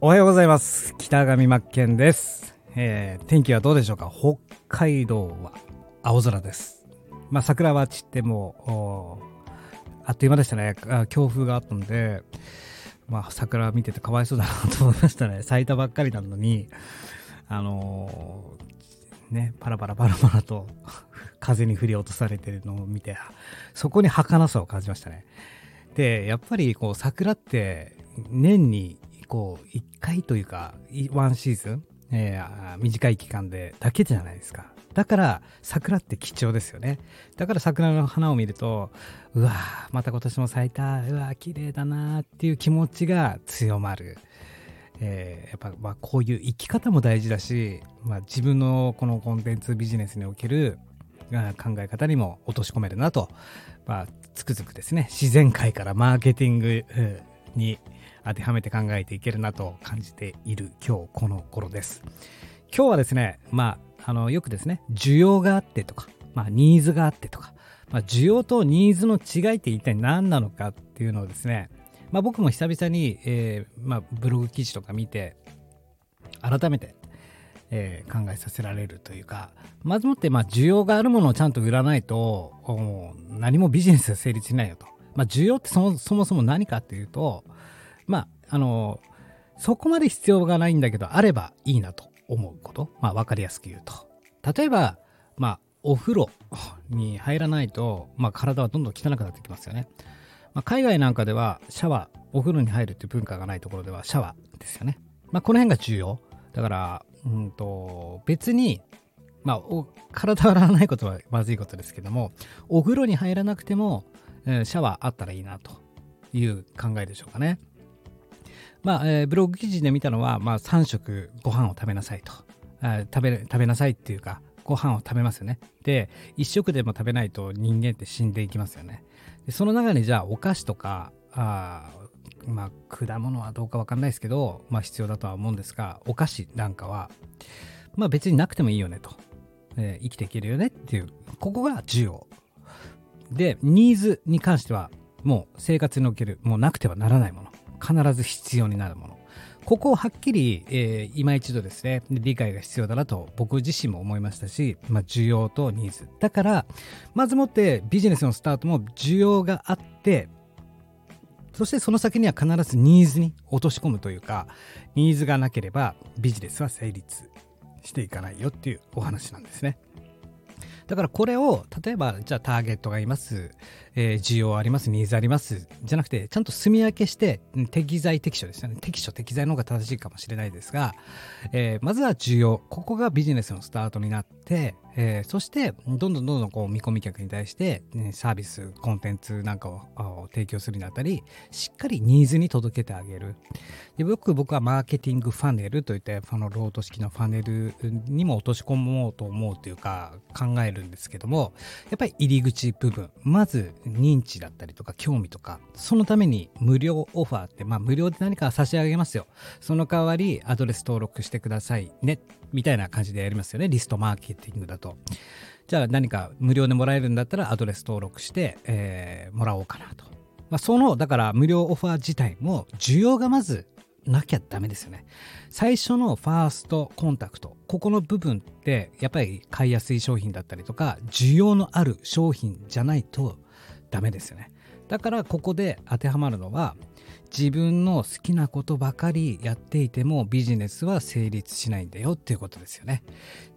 おはようございます。北上真剣です。天気はどうでしょうか。北海道は青空です。桜は散ってもあっという間でしたね。強風があったので、桜見ててかわいそうだなと思いましたね。咲いたばっかりなのにパラパラと風に振り落とされてるのを見て、そこに儚さを感じましたね。で、やっぱりこう桜って年にこう1回というか1シーズン、短い期間でだけじゃないですか。だから桜って貴重ですよね。だから桜の花を見ると、うわまた今年も咲いた、うわ綺麗だなっていう気持ちが強まる。やっぱこういう生き方も大事だし、自分のこのコンテンツビジネスにおける考え方にも落とし込めるなと、つくづくですね、自然界からマーケティングに当てはめて考えていけるなと感じている今日この頃です。今日はですね、よくですね、需要があってとか、ニーズがあってとか、需要とニーズの違いって一体何なのかっていうのをですね、僕も久々に、ブログ記事とか見て改めて、考えさせられるというか、まずもって需要があるものをちゃんと売らないと何もビジネスが成立しないよと。需要ってそもそも何かっていうと、そこまで必要がないんだけどあればいいなと思うこと、分かりやすく言うと、例えばお風呂に入らないと、体はどんどん汚くなってきますよね。海外なんかではシャワー、お風呂に入るっていう文化がないところではシャワーですよね。この辺が重要だから、別に体を洗わないことはまずいことですけども、お風呂に入らなくても、シャワーあったらいいなという考えでしょうかね。ブログ記事で見たのは、3食ご飯を食べなさいと、食べなさいっていうか、ご飯を食べますよね。で、1食でも食べないと人間って死んでいきますよね。で、その中にじゃあお菓子とか、果物はどうか分かんないですけど、必要だとは思うんですが、お菓子なんかは、別になくてもいいよねと、生きていけるよねっていう、ここが需要。で、ニーズに関しては、もう生活における、もうなくてはならないもの。必ず必要になるもの。ここをはっきり、今一度ですね、理解が必要だなと僕自身も思いましたし、需要とニーズ。だから、まずもってビジネスのスタートも需要があって、そしてその先には必ずニーズに落とし込むというか、ニーズがなければビジネスは成立していかないよっていうお話なんですね。だからこれを、例えばじゃあターゲットがいます、需要あります、ニーズありますじゃなくて、ちゃんと住み分けして適材適所ですよね。適所適材の方が正しいかもしれないですが、まずは需要、ここがビジネスのスタートになって、そしてどんどんこう見込み客に対して、サービスコンテンツなんかを提供するにあたり、しっかりニーズに届けてあげる。で、僕はマーケティングファネルといって、ロート式のファネルにも落とし込もうと思うというか考えるんですけども、やっぱり入り口部分、まず認知だったりとか興味とか、そのために無料オファーって、無料で何か差し上げますよ、その代わりアドレス登録してくださいねみたいな感じでやりますよね。リストマーケティングだと、じゃあ何か無料でもらえるんだったらアドレス登録して、もらおうかなと、だから無料オファー自体も需要がまずなきゃダメですよね。最初のファーストコンタクト、ここの部分ってやっぱり買いやすい商品だったりとか、需要のある商品じゃないとダメですよね。だからここで当てはまるのは、自分の好きなことばかりやっていてもビジネスは成立しないんだよっていうことですよね。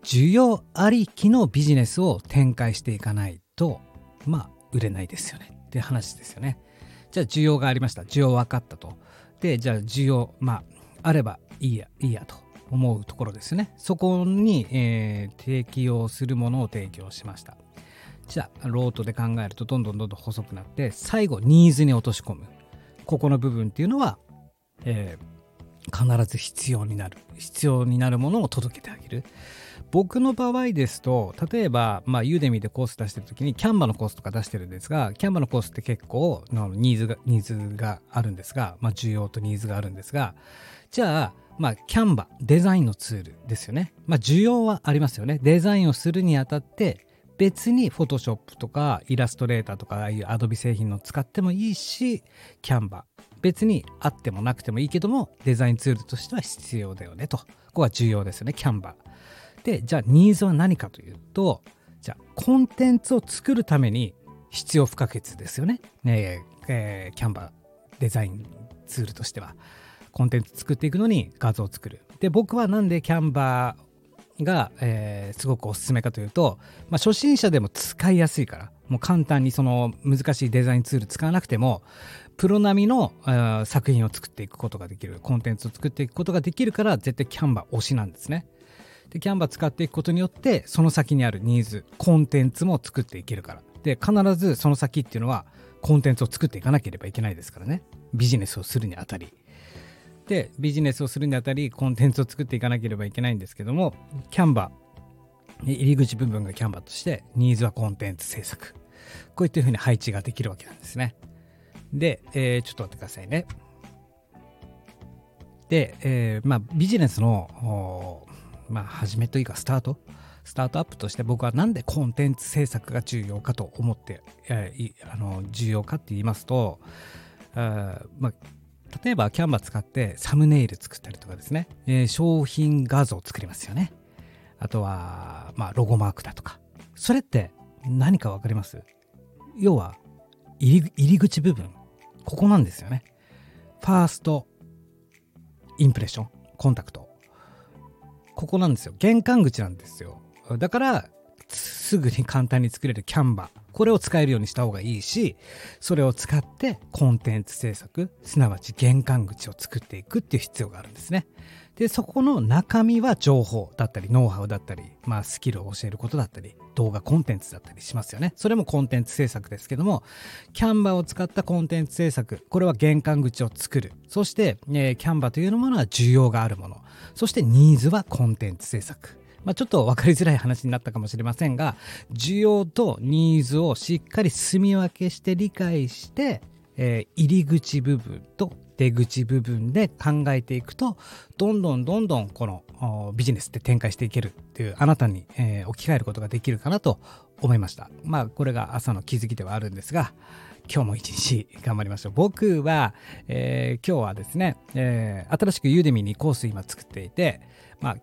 需要ありきのビジネスを展開していかないと、売れないですよねって話ですよね。じゃあ需要がありました、需要分かったと。で、じゃあ需要、あればいいやと思うところですよね。そこに、適用するものを提供しました。じゃあロートで考えるとどんどん細くなって、最後ニーズに落とし込む。ここの部分っていうのは、必ず必要になるものを届けてあげる。僕の場合ですと、例えば、Udemy でコース出してるときに、キャンバのコースとか出してるんですが、キャンバのコースって結構ニーズがあるんですが、需要とニーズがあるんですが、じゃあ、キャンバ、デザインのツールですよね。需要はありますよね。デザインをするにあたって、別にフォトショップとかイラストレーターとかああいうアドビ製品の使ってもいいし、キャンバー別にあってもなくてもいいけどもデザインツールとしては必要だよねと。ここは重要ですよね、キャンバーで。じゃあニーズは何かというと、じゃあコンテンツを作るために必要不可欠ですよね、キャンバーデザインツールとしてはコンテンツ作っていくのに画像を作る。で、僕はなんでキャンバーが、すごくおすすめかというと、初心者でも使いやすいから、もう簡単にその難しいデザインツール使わなくてもプロ並みの、作品を作っていくことができる、コンテンツを作っていくことができるから、絶対キャンバー推しなんですね。で、キャンバー使っていくことによってその先にあるニーズ、コンテンツも作っていけるから。で、必ずその先っていうのはコンテンツを作っていかなければいけないですからね、ビジネスをするにあたり。で、ビジネスをするにあたりコンテンツを作っていかなければいけないんですけども、キャンバー入り口部分がキャンバーとして、ニーズはコンテンツ制作、こういった風に配置ができるわけなんですね。で、ちょっと待ってくださいね。で、ビジネスの始めというかスタートアップとして、僕はなんでコンテンツ制作が重要かと思って、重要かって言いますと、例えばキャンバー使ってサムネイル作ったりとかですね、商品画像を作りますよね。あとはロゴマークだとか。それって何か分かります？要は入り口部分、ここなんですよね。ファーストインプレッション、コンタクト、ここなんですよ。玄関口なんですよ。だからすぐに簡単に作れるキャンバー、これを使えるようにした方がいいし、それを使ってコンテンツ制作、すなわち玄関口を作っていくっていう必要があるんですね。で、そこの中身は情報だったりノウハウだったり、スキルを教えることだったり動画コンテンツだったりしますよね。それもコンテンツ制作ですけども、キャンバーを使ったコンテンツ制作、これは玄関口を作る。そして、キャンバーというものは需要があるもの、そしてニーズはコンテンツ制作。ちょっと分かりづらい話になったかもしれませんが、需要とニーズをしっかり住み分けして理解して、入り口部分と出口部分で考えていくと、どんどんこのビジネスって展開していけるっていうあなたに、置き換えることができるかなと思いました。これが朝の気づきではあるんですが、今日も一日頑張りましょう。僕は、今日はですね、新しくUdemyにコース今作っていて、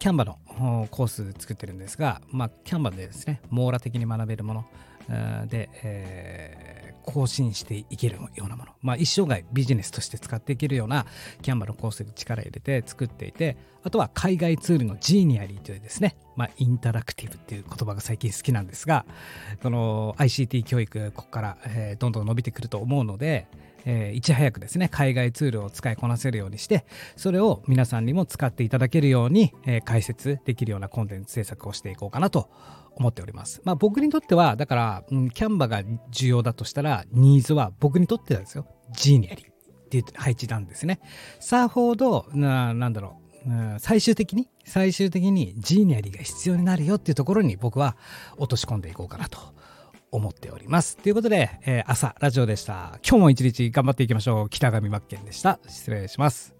キャンバのコース作ってるんですが、キャンバでですね、網羅的に学べるもので、更新していけるようなもの、一生涯ビジネスとして使っていけるようなキャンバのコースに力入れて作っていて、あとは海外ツールのジーニアリーというですね、インタラクティブっていう言葉が最近好きなんですが、この ICT 教育、ここから、どんどん伸びてくると思うので、いち早くですね、海外ツールを使いこなせるようにして、それを皆さんにも使っていただけるように、解説できるようなコンテンツ制作をしていこうかなと思っております。僕にとってはだから、キャンバが重要だとしたら、ニーズは僕にとってはですよ、ジーニアリーっていう配置なんですね。さほど最終的にジーニアリーが必要になるよっていうところに、僕は落とし込んでいこうかなと思っております。ということで、朝ラジオでした。今日も一日頑張っていきましょう。北上真剣でした。失礼します。